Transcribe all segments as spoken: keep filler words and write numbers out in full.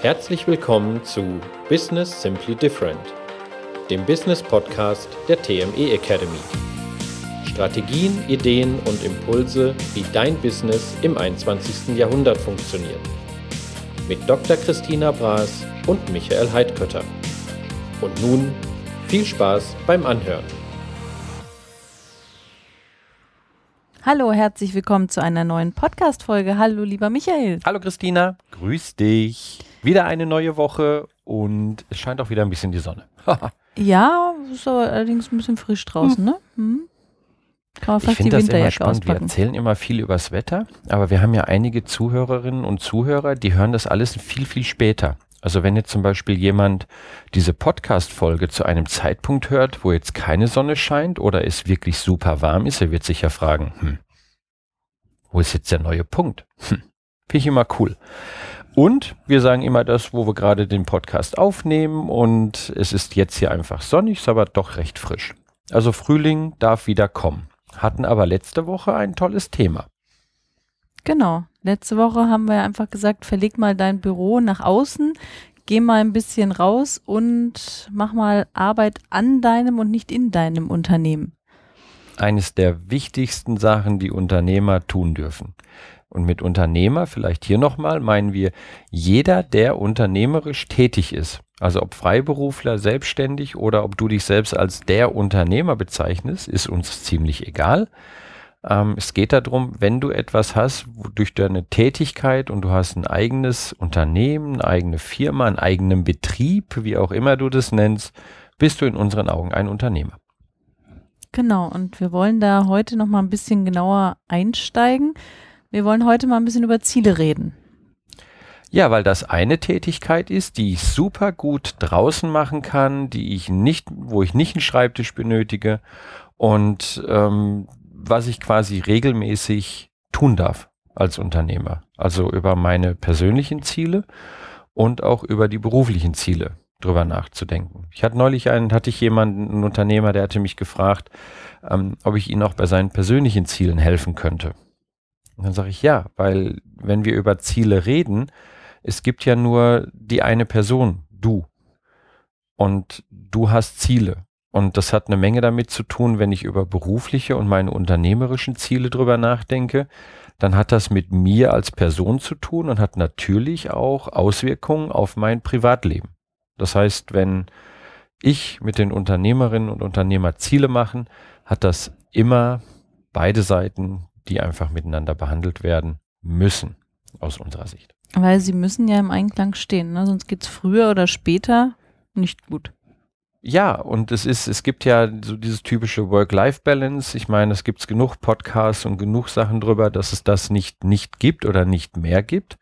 Herzlich willkommen zu Business Simply Different, dem Business-Podcast der T M E Academy. Strategien, Ideen und Impulse, wie dein Business im einundzwanzigsten. Jahrhundert funktioniert. Mit Doktor Christina Bras und Michael Heidkötter. Und nun viel Spaß beim Anhören. Hallo, herzlich willkommen zu einer neuen Podcast-Folge. Hallo, lieber Michael. Hallo, Christina. Grüß dich. Wieder eine neue Woche und es scheint auch wieder ein bisschen die Sonne. Ja, ist aber allerdings ein bisschen frisch draußen, hm. ne? Hm. Kann man fast ich finde das immer spannend. Auspacken. Wir erzählen immer viel übers Wetter, aber wir haben ja einige Zuhörerinnen und Zuhörer, die hören das alles viel, viel später. Also wenn jetzt zum Beispiel jemand diese Podcast-Folge zu einem Zeitpunkt hört, wo jetzt keine Sonne scheint oder es wirklich super warm ist, er wird sich ja fragen, hm, wo ist jetzt der neue Punkt? Hm, finde ich immer cool. Und wir sagen immer das, wo wir gerade den Podcast aufnehmen und es ist jetzt hier einfach sonnig, ist aber doch recht frisch. Also Frühling darf wieder kommen. Hatten aber letzte Woche ein tolles Thema. Genau. Letzte Woche haben wir einfach gesagt, verleg mal dein Büro nach außen, geh mal ein bisschen raus und mach mal Arbeit an deinem und nicht in deinem Unternehmen. Eines der wichtigsten Sachen, die Unternehmer tun dürfen. Und mit Unternehmer, vielleicht hier nochmal, meinen wir jeder, der unternehmerisch tätig ist. Also ob Freiberufler, selbstständig oder ob du dich selbst als der Unternehmer bezeichnest, ist uns ziemlich egal. Ähm, es geht darum, wenn du etwas hast, durch deine Tätigkeit und du hast ein eigenes Unternehmen, eine eigene Firma, einen eigenen Betrieb, wie auch immer du das nennst, bist du in unseren Augen ein Unternehmer. Genau, und wir wollen da heute noch mal ein bisschen genauer einsteigen. Wir wollen heute mal ein bisschen über Ziele reden. Ja, weil das eine Tätigkeit ist, die ich super gut draußen machen kann, die ich nicht, wo ich nicht einen Schreibtisch benötige und ähm, was ich quasi regelmäßig tun darf als Unternehmer. Also über meine persönlichen Ziele und auch über die beruflichen Ziele drüber nachzudenken. Ich hatte neulich einen, hatte ich jemanden, einen Unternehmer, der hatte mich gefragt, ähm, ob ich ihm auch bei seinen persönlichen Zielen helfen könnte. Und dann sage ich ja, weil wenn wir über Ziele reden, es gibt ja nur die eine Person, du. Und du hast Ziele. Und das hat eine Menge damit zu tun, wenn ich über berufliche und meine unternehmerischen Ziele drüber nachdenke, dann hat das mit mir als Person zu tun und hat natürlich auch Auswirkungen auf mein Privatleben. Das heißt, wenn ich mit den Unternehmerinnen und Unternehmern Ziele machen, hat das immer beide Seiten, die einfach miteinander behandelt werden müssen, aus unserer Sicht. Weil sie müssen ja im Einklang stehen, ne? Sonst geht es früher oder später nicht gut. Ja, und es ist, es gibt ja so dieses typische Work-Life-Balance. Ich meine, es gibt genug Podcasts und genug Sachen drüber, dass es das nicht, nicht gibt oder nicht mehr gibt.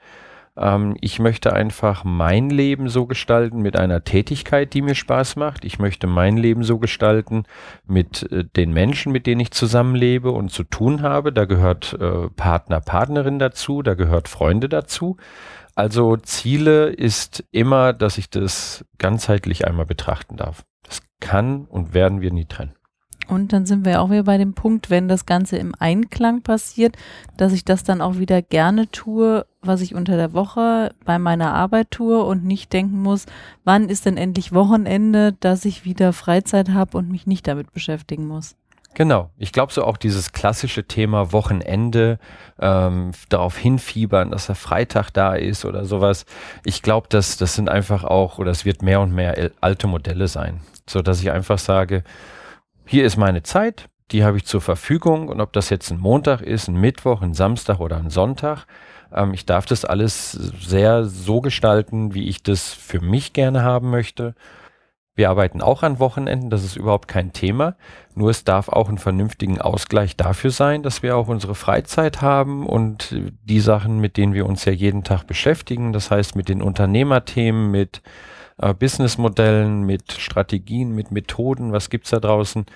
Ähm, ich möchte einfach mein Leben so gestalten mit einer Tätigkeit, die mir Spaß macht. Ich möchte mein Leben so gestalten mit äh, den Menschen, mit denen ich zusammenlebe und zu tun habe. Da gehört äh, Partner, Partnerin dazu, da gehört Freunde dazu. Also Ziele ist immer, dass ich das ganzheitlich einmal betrachten darf. Das kann und werden wir nie trennen. Und dann sind wir auch wieder bei dem Punkt, wenn das Ganze im Einklang passiert, dass ich das dann auch wieder gerne tue, was ich unter der Woche bei meiner Arbeit tue und nicht denken muss, wann ist denn endlich Wochenende, dass ich wieder Freizeit habe und mich nicht damit beschäftigen muss. Genau, ich glaube so auch dieses klassische Thema Wochenende, ähm, darauf hinfiebern, dass der Freitag da ist oder sowas. Ich glaube, das, das sind einfach auch, oder es wird mehr und mehr alte Modelle sein, so dass ich einfach sage, hier ist meine Zeit, die habe ich zur Verfügung und ob das jetzt ein Montag ist, ein Mittwoch, ein Samstag oder ein Sonntag, ähm, ich darf das alles sehr so gestalten, wie ich das für mich gerne haben möchte. Wir arbeiten auch an Wochenenden, das ist überhaupt kein Thema, nur es darf auch einen vernünftigen Ausgleich dafür sein, dass wir auch unsere Freizeit haben und die Sachen, mit denen wir uns ja jeden Tag beschäftigen, das heißt mit den Unternehmerthemen, mit äh, Businessmodellen, mit Strategien, mit Methoden, was gibt's da draußen,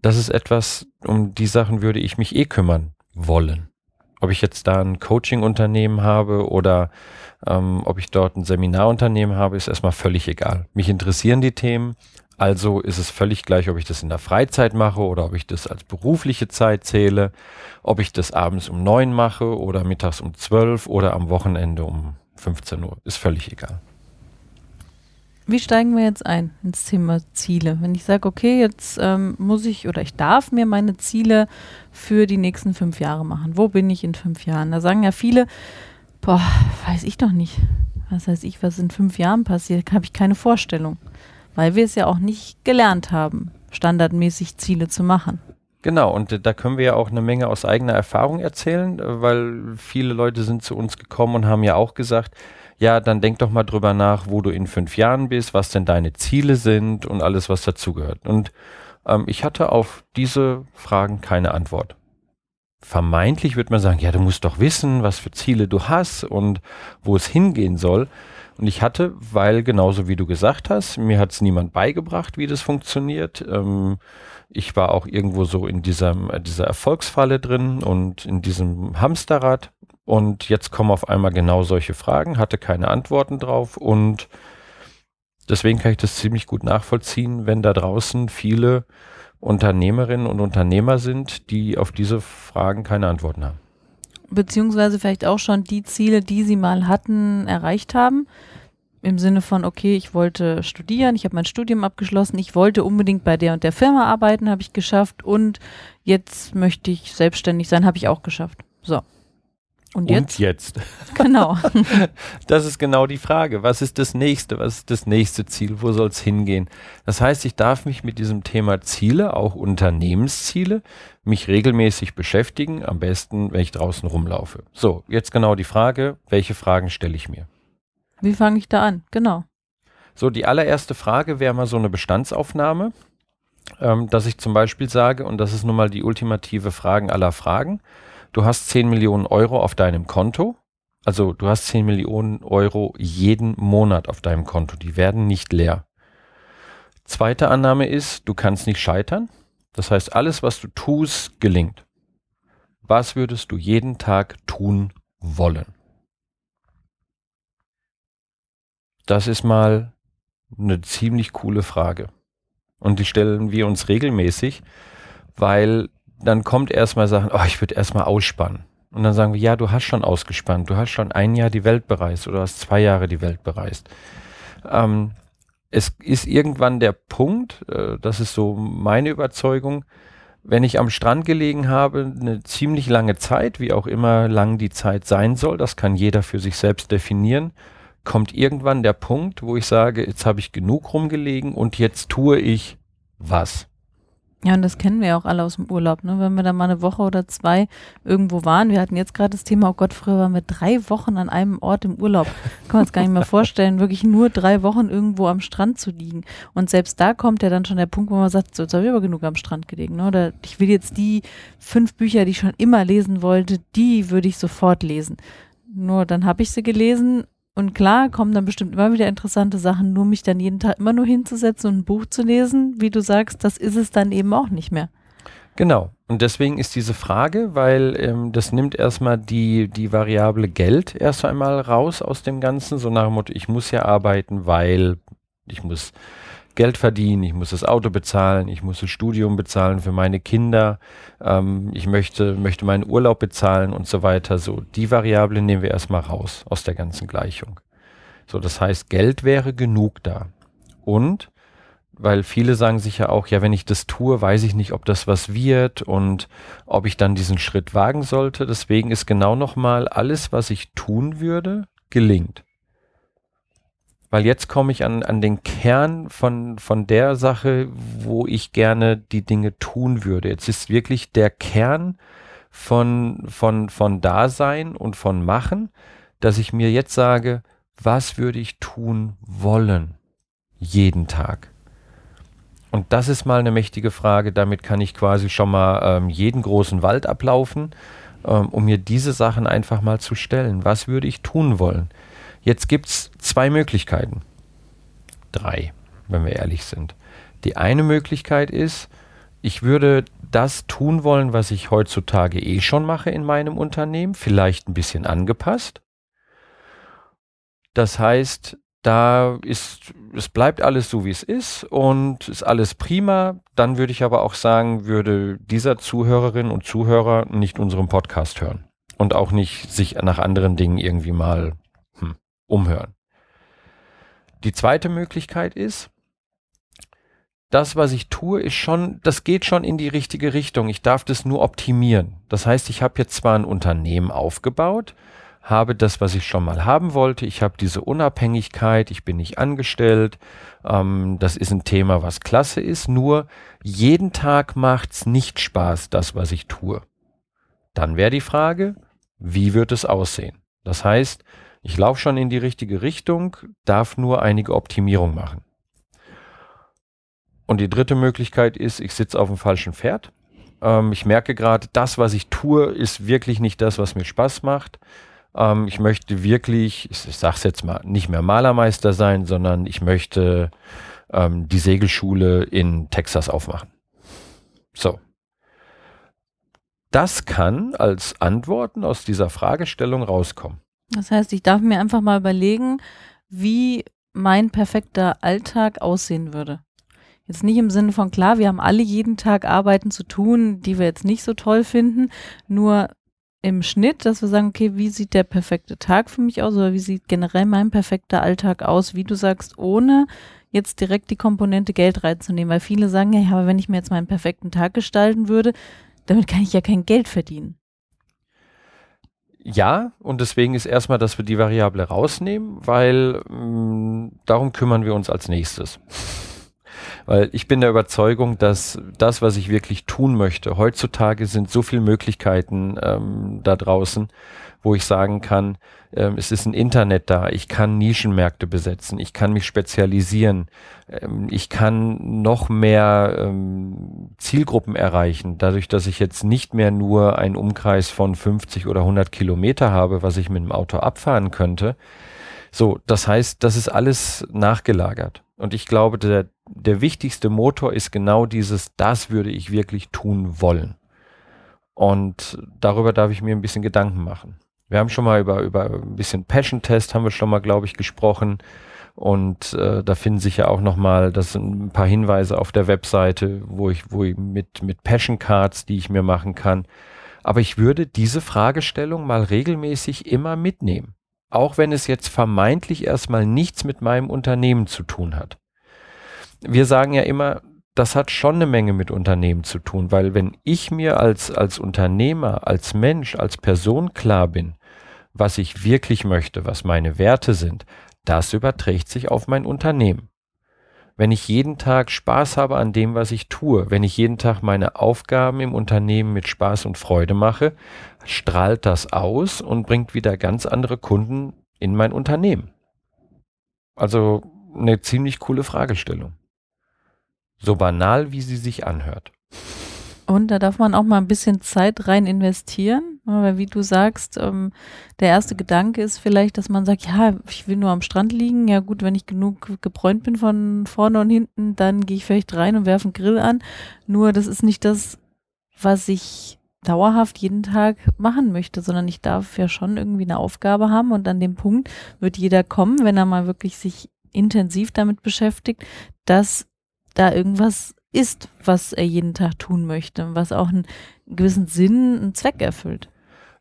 das ist etwas, um die Sachen würde ich mich eh kümmern wollen. Ob ich jetzt da ein Coaching-Unternehmen habe oder ähm, ob ich dort ein Seminarunternehmen habe, ist erstmal völlig egal. Mich interessieren die Themen, also ist es völlig gleich, ob ich das in der Freizeit mache oder ob ich das als berufliche Zeit zähle, ob ich das abends um neun mache oder mittags um zwölf oder am Wochenende um fünfzehn Uhr, ist völlig egal. Wie steigen wir jetzt ein ins Thema Ziele? Wenn ich sage, okay, jetzt ähm, muss ich oder ich darf mir meine Ziele für die nächsten fünf Jahre machen. Wo bin ich in fünf Jahren? Da sagen ja viele, boah, weiß ich doch nicht. Was weiß ich, was in fünf Jahren passiert, habe ich keine Vorstellung. Weil wir es ja auch nicht gelernt haben, standardmäßig Ziele zu machen. Genau, und da können wir ja auch eine Menge aus eigener Erfahrung erzählen, weil viele Leute sind zu uns gekommen und haben ja auch gesagt, ja, dann denk doch mal drüber nach, wo du in fünf Jahren bist, was denn deine Ziele sind und alles, was dazugehört. Und ähm, ich hatte auf diese Fragen keine Antwort. Vermeintlich würde man sagen, ja, du musst doch wissen, was für Ziele du hast und wo es hingehen soll. Und ich hatte, weil genauso wie du gesagt hast, mir hat es niemand beigebracht, wie das funktioniert. Ähm, ich war auch irgendwo so in diesem, dieser Erfolgsfalle drin und in diesem Hamsterrad. Und jetzt kommen auf einmal genau solche Fragen, hatte keine Antworten drauf. Und deswegen kann ich das ziemlich gut nachvollziehen, wenn da draußen viele Unternehmerinnen und Unternehmer sind, die auf diese Fragen keine Antworten haben. Beziehungsweise vielleicht auch schon die Ziele, die sie mal hatten, erreicht haben. Im Sinne von, okay, ich wollte studieren, ich habe mein Studium abgeschlossen, ich wollte unbedingt bei der und der Firma arbeiten, habe ich geschafft und jetzt möchte ich selbstständig sein, habe ich auch geschafft. So. Und jetzt? Und jetzt. Genau. Das ist genau die Frage. Was ist das nächste? Was ist das nächste Ziel? Wo soll es hingehen? Das heißt, ich darf mich mit diesem Thema Ziele, auch Unternehmensziele, mich regelmäßig beschäftigen, am besten, wenn ich draußen rumlaufe. So, jetzt genau die Frage, welche Fragen stelle ich mir? Wie fange ich da an? Genau. So, die allererste Frage wäre mal so eine Bestandsaufnahme, ähm, dass ich zum Beispiel sage, und das ist nun mal die ultimative Frage aller Fragen, du hast zehn Millionen Euro auf deinem Konto, also du hast zehn Millionen Euro jeden Monat auf deinem Konto, die werden nicht leer. Zweite Annahme ist, du kannst nicht scheitern, das heißt, alles, was du tust, gelingt. Was würdest du jeden Tag tun wollen? Das ist mal eine ziemlich coole Frage und die stellen wir uns regelmäßig, weil dann kommt erstmal Sachen, oh, ich würde erstmal ausspannen. Und dann sagen wir, ja, du hast schon ausgespannt, du hast schon ein Jahr die Welt bereist oder hast zwei Jahre die Welt bereist. Ähm, es ist irgendwann der Punkt, äh, das ist so meine Überzeugung, wenn ich am Strand gelegen habe, eine ziemlich lange Zeit, wie auch immer lang die Zeit sein soll, das kann jeder für sich selbst definieren, kommt irgendwann der Punkt, wo ich sage, jetzt habe ich genug rumgelegen und jetzt tue ich was. Ja, und das kennen wir ja auch alle aus dem Urlaub, ne? Wenn wir da mal eine Woche oder zwei irgendwo waren. Wir hatten jetzt gerade das Thema, oh Gott, früher waren wir drei Wochen an einem Ort im Urlaub. Kann man sich gar nicht mehr vorstellen, wirklich nur drei Wochen irgendwo am Strand zu liegen. Und selbst da kommt ja dann schon der Punkt, wo man sagt, so, jetzt habe ich aber genug am Strand gelegen, ne? Oder ich will jetzt die fünf Bücher, die ich schon immer lesen wollte, die würde ich sofort lesen. Nur dann habe ich sie gelesen. Und klar kommen dann bestimmt immer wieder interessante Sachen, nur mich dann jeden Tag immer nur hinzusetzen und ein Buch zu lesen, wie du sagst, das ist es dann eben auch nicht mehr. Genau. Und deswegen ist diese Frage, weil ähm, das nimmt erstmal die, die Variable Geld erst einmal raus aus dem Ganzen, so nach dem Motto, ich muss ja arbeiten, weil ich muss Geld verdienen, ich muss das Auto bezahlen, ich muss das Studium bezahlen für meine Kinder, ähm, ich möchte, möchte meinen Urlaub bezahlen und so weiter. So, die Variable nehmen wir erstmal raus aus der ganzen Gleichung. So, das heißt, Geld wäre genug da. Und, weil viele sagen sich ja auch, ja, wenn ich das tue, weiß ich nicht, ob das was wird und ob ich dann diesen Schritt wagen sollte. Deswegen ist genau nochmal alles, was ich tun würde, gelingt. Weil jetzt komme ich an, an den Kern von, von der Sache, wo ich gerne die Dinge tun würde. Jetzt ist wirklich der Kern von, von, von Dasein und von Machen, dass ich mir jetzt sage, was würde ich tun wollen? Jeden Tag. Und das ist mal eine mächtige Frage. Damit kann ich quasi schon mal ähm, jeden großen Wald ablaufen, ähm, um mir diese Sachen einfach mal zu stellen. Was würde ich tun wollen? Jetzt gibt es zwei Möglichkeiten. Drei, wenn wir ehrlich sind. Die eine Möglichkeit ist, ich würde das tun wollen, was ich heutzutage eh schon mache in meinem Unternehmen, vielleicht ein bisschen angepasst. Das heißt, da ist, es bleibt alles so, wie es ist und ist alles prima. Dann würde ich aber auch sagen, würde dieser Zuhörerin und Zuhörer nicht unseren Podcast hören und auch nicht sich nach anderen Dingen irgendwie mal umhören. Die zweite Möglichkeit ist, das, was ich tue, ist schon, das geht schon in die richtige Richtung. Ich darf das nur optimieren. Das heißt, ich habe jetzt zwar ein Unternehmen aufgebaut, habe das, was ich schon mal haben wollte. Ich habe diese Unabhängigkeit, ich bin nicht angestellt. Ähm, das ist ein Thema, was klasse ist. Nur jeden Tag macht's nicht Spaß, das, was ich tue. Dann wäre die Frage, wie wird es aussehen? Das heißt, ich laufe schon in die richtige Richtung, darf nur einige Optimierung machen. Und die dritte Möglichkeit ist, ich sitze auf dem falschen Pferd. Ähm, ich merke gerade, das, was ich tue, ist wirklich nicht das, was mir Spaß macht. Ich möchte wirklich, ich sage es jetzt mal, nicht mehr Malermeister sein, sondern ich möchte ähm, die Segelschule in Texas aufmachen. So. Das kann als Antworten aus dieser Fragestellung rauskommen. Das heißt, ich darf mir einfach mal überlegen, wie mein perfekter Alltag aussehen würde. Jetzt nicht im Sinne von, klar, wir haben alle jeden Tag Arbeiten zu tun, die wir jetzt nicht so toll finden, nur im Schnitt, dass wir sagen, okay, wie sieht der perfekte Tag für mich aus oder wie sieht generell mein perfekter Alltag aus, wie du sagst, ohne jetzt direkt die Komponente Geld reinzunehmen, weil viele sagen, ja, aber wenn ich mir jetzt meinen perfekten Tag gestalten würde, damit kann ich ja kein Geld verdienen. Ja, und deswegen ist erstmal, dass wir die Variable rausnehmen, weil mh, darum kümmern wir uns als nächstes. Weil ich bin der Überzeugung, dass das, was ich wirklich tun möchte, heutzutage sind so viele Möglichkeiten ähm, da draußen, wo ich sagen kann, ähm, es ist ein Internet da, ich kann Nischenmärkte besetzen, ich kann mich spezialisieren, ähm, ich kann noch mehr ähm, Zielgruppen erreichen, dadurch, dass ich jetzt nicht mehr nur einen Umkreis von fünfzig oder hundert Kilometer habe, was ich mit dem Auto abfahren könnte. So, das heißt, das ist alles nachgelagert. Und ich glaube, der, der wichtigste Motor ist genau dieses, das würde ich wirklich tun wollen. Und darüber darf ich mir ein bisschen Gedanken machen. Wir haben schon mal über, über ein bisschen Passion-Test, haben wir schon mal, glaube ich, gesprochen. Und äh, da finden sich ja auch nochmal, das sind ein paar Hinweise auf der Webseite, wo ich, wo ich mit, mit Passion-Cards, die ich mir machen kann. Aber ich würde diese Fragestellung mal regelmäßig immer mitnehmen. Auch wenn es jetzt vermeintlich erstmal nichts mit meinem Unternehmen zu tun hat. Wir sagen ja immer, das hat schon eine Menge mit Unternehmen zu tun, weil wenn ich mir als, als Unternehmer, als Mensch, als Person klar bin, was ich wirklich möchte, was meine Werte sind, das überträgt sich auf mein Unternehmen. Wenn ich jeden Tag Spaß habe an dem, was ich tue, wenn ich jeden Tag meine Aufgaben im Unternehmen mit Spaß und Freude mache, strahlt das aus und bringt wieder ganz andere Kunden in mein Unternehmen. Also eine ziemlich coole Fragestellung. So banal, wie sie sich anhört. Und da darf man auch mal ein bisschen Zeit rein investieren, weil wie du sagst, ähm, der erste Gedanke ist vielleicht, dass man sagt, ja, ich will nur am Strand liegen, ja gut, wenn ich genug gebräunt bin von vorne und hinten, dann gehe ich vielleicht rein und werfe einen Grill an, nur das ist nicht das, was ich dauerhaft jeden Tag machen möchte, sondern ich darf ja schon irgendwie eine Aufgabe haben und an dem Punkt wird jeder kommen, wenn er mal wirklich sich intensiv damit beschäftigt, dass da irgendwas ist, was er jeden Tag tun möchte, was auch einen gewissen Sinn, einen Zweck erfüllt.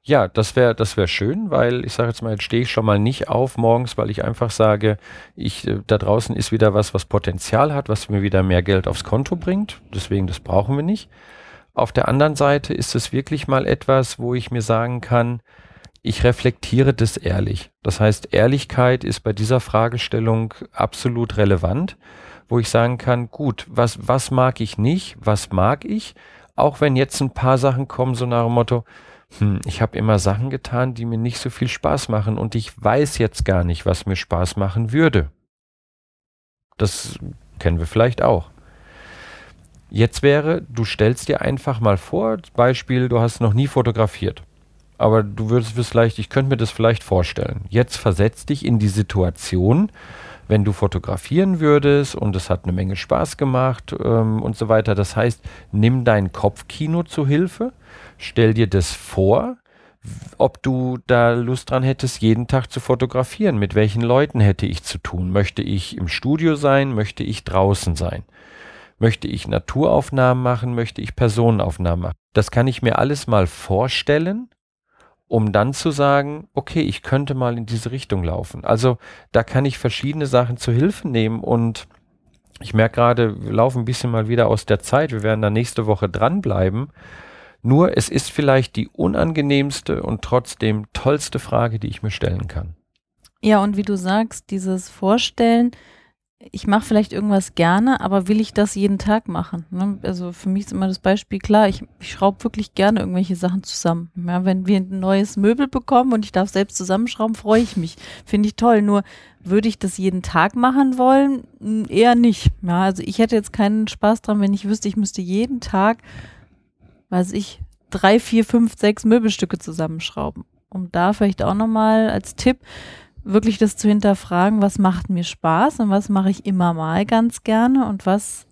Ja, das wäre das wäre schön, weil ich sage jetzt mal, jetzt stehe ich schon mal nicht auf morgens, weil ich einfach sage, ich da draußen ist wieder was, was Potenzial hat, was mir wieder mehr Geld aufs Konto bringt. Deswegen, das brauchen wir nicht. Auf der anderen Seite ist es wirklich mal etwas, wo ich mir sagen kann, ich reflektiere das ehrlich. Das heißt, Ehrlichkeit ist bei dieser Fragestellung absolut relevant, wo ich sagen kann, gut, was, was mag ich nicht, was mag ich, auch wenn jetzt ein paar Sachen kommen, so nach dem Motto, hm, ich habe immer Sachen getan, die mir nicht so viel Spaß machen und ich weiß jetzt gar nicht, was mir Spaß machen würde. Das kennen wir vielleicht auch. Jetzt wäre, du stellst dir einfach mal vor, Beispiel, du hast noch nie fotografiert, aber du würdest vielleicht, ich könnte mir das vielleicht vorstellen. Jetzt versetz dich in die Situation, wenn du fotografieren würdest und es hat eine Menge Spaß gemacht ähm, und so weiter. Das heißt, nimm dein Kopfkino zu Hilfe, stell dir das vor, ob du da Lust dran hättest, jeden Tag zu fotografieren. Mit welchen Leuten hätte ich zu tun? Möchte ich im Studio sein? Möchte ich draußen sein? Möchte ich Naturaufnahmen machen? Möchte ich Personenaufnahmen machen? Das kann ich mir alles mal vorstellen. um dann zu sagen, okay, ich könnte mal in diese Richtung laufen. Also da kann ich verschiedene Sachen zu Hilfe nehmen und ich merke gerade, wir laufen ein bisschen mal wieder aus der Zeit, wir werden da nächste Woche dranbleiben. Nur es ist vielleicht die unangenehmste und trotzdem tollste Frage, die ich mir stellen kann. Ja, und wie du sagst, dieses Vorstellen, ich mache vielleicht irgendwas gerne, aber will ich das jeden Tag machen? Ne? Also für mich ist immer das Beispiel klar, ich, ich schraube wirklich gerne irgendwelche Sachen zusammen. Ja, wenn wir ein neues Möbel bekommen und ich darf selbst zusammenschrauben, freue ich mich. Finde ich toll, nur würde ich das jeden Tag machen wollen? Eher nicht. Ja, also ich hätte jetzt keinen Spaß dran, wenn ich wüsste, ich müsste jeden Tag, weiß ich, drei, vier, fünf, sechs Möbelstücke zusammenschrauben. Um da vielleicht auch nochmal als Tipp wirklich das zu hinterfragen, was macht mir Spaß und was mache ich immer mal ganz gerne und was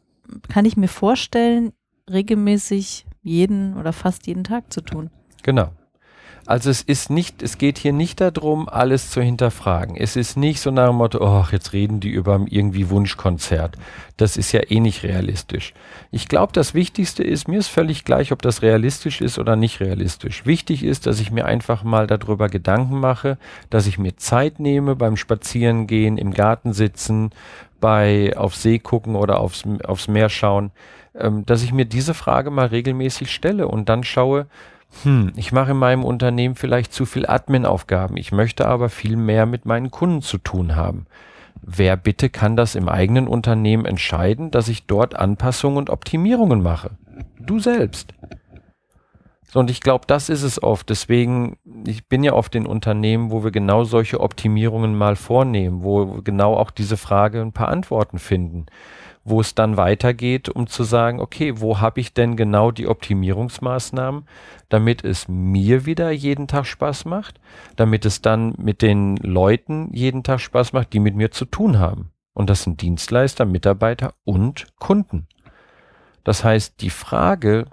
kann ich mir vorstellen, regelmäßig jeden oder fast jeden Tag zu tun. Genau. Also es ist nicht, es geht hier nicht darum, alles zu hinterfragen. Es ist nicht so nach dem Motto, ach, jetzt reden die über irgendwie Wunschkonzert. Das ist ja eh nicht realistisch. Ich glaube, das Wichtigste ist, mir ist völlig gleich, ob das realistisch ist oder nicht realistisch. Wichtig ist, dass ich mir einfach mal darüber Gedanken mache, dass ich mir Zeit nehme beim Spazierengehen, im Garten sitzen, bei auf See gucken oder aufs, aufs Meer schauen, ähm, dass ich mir diese Frage mal regelmäßig stelle und dann schaue, Hm, ich mache in meinem Unternehmen vielleicht zu viel Admin-Aufgaben. Ich möchte aber viel mehr mit meinen Kunden zu tun haben. Wer bitte kann das im eigenen Unternehmen entscheiden, dass ich dort Anpassungen und Optimierungen mache? Du selbst. Und ich glaube, das ist es oft. Deswegen, ich bin ja oft in Unternehmen, wo wir genau solche Optimierungen mal vornehmen, wo genau auch diese Frage ein paar Antworten finden, wo es dann weitergeht, um zu sagen, okay, wo habe ich denn genau die Optimierungsmaßnahmen, damit es mir wieder jeden Tag Spaß macht, damit es dann mit den Leuten jeden Tag Spaß macht, die mit mir zu tun haben. Und das sind Dienstleister, Mitarbeiter und Kunden. Das heißt, die Frage,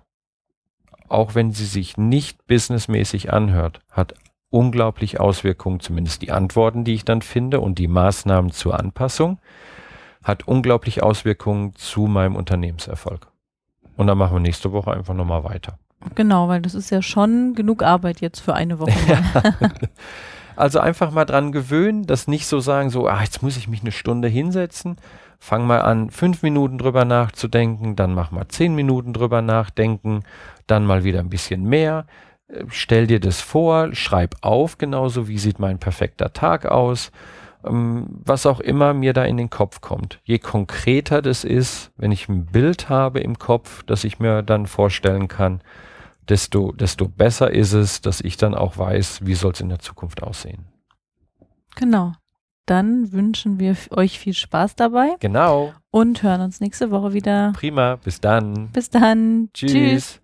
auch wenn sie sich nicht businessmäßig anhört, hat unglaublich Auswirkungen, zumindest die Antworten, die ich dann finde und die Maßnahmen zur Anpassung, hat unglaublich Auswirkungen zu meinem Unternehmenserfolg. Und dann machen wir nächste Woche einfach nochmal weiter. Genau, weil das ist ja schon genug Arbeit jetzt für eine Woche. Also einfach mal dran gewöhnen, das nicht so sagen, so, ah, jetzt muss ich mich eine Stunde hinsetzen. Fang mal an, fünf Minuten drüber nachzudenken, dann mach mal zehn Minuten drüber nachdenken, dann mal wieder ein bisschen mehr. Stell dir das vor, schreib auf, genauso wie sieht mein perfekter Tag aus, was auch immer mir da in den Kopf kommt. Je konkreter das ist, wenn ich ein Bild habe im Kopf, das ich mir dann vorstellen kann, desto, desto besser ist es, dass ich dann auch weiß, wie soll es in der Zukunft aussehen. Genau. Dann wünschen wir euch viel Spaß dabei. Genau. Und hören uns nächste Woche wieder. Prima. Bis dann. Bis dann. Tschüss.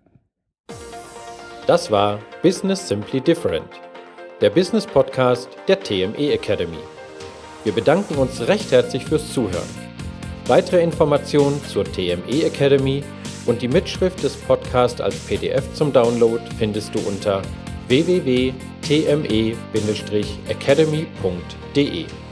Das war Business Simply Different, der Business Podcast der T M E Academy. Wir bedanken uns recht herzlich fürs Zuhören. Weitere Informationen zur T M E Academy und die Mitschrift des Podcasts als P D F zum Download findest du unter w w w punkt t m e bindestrich academy punkt d e.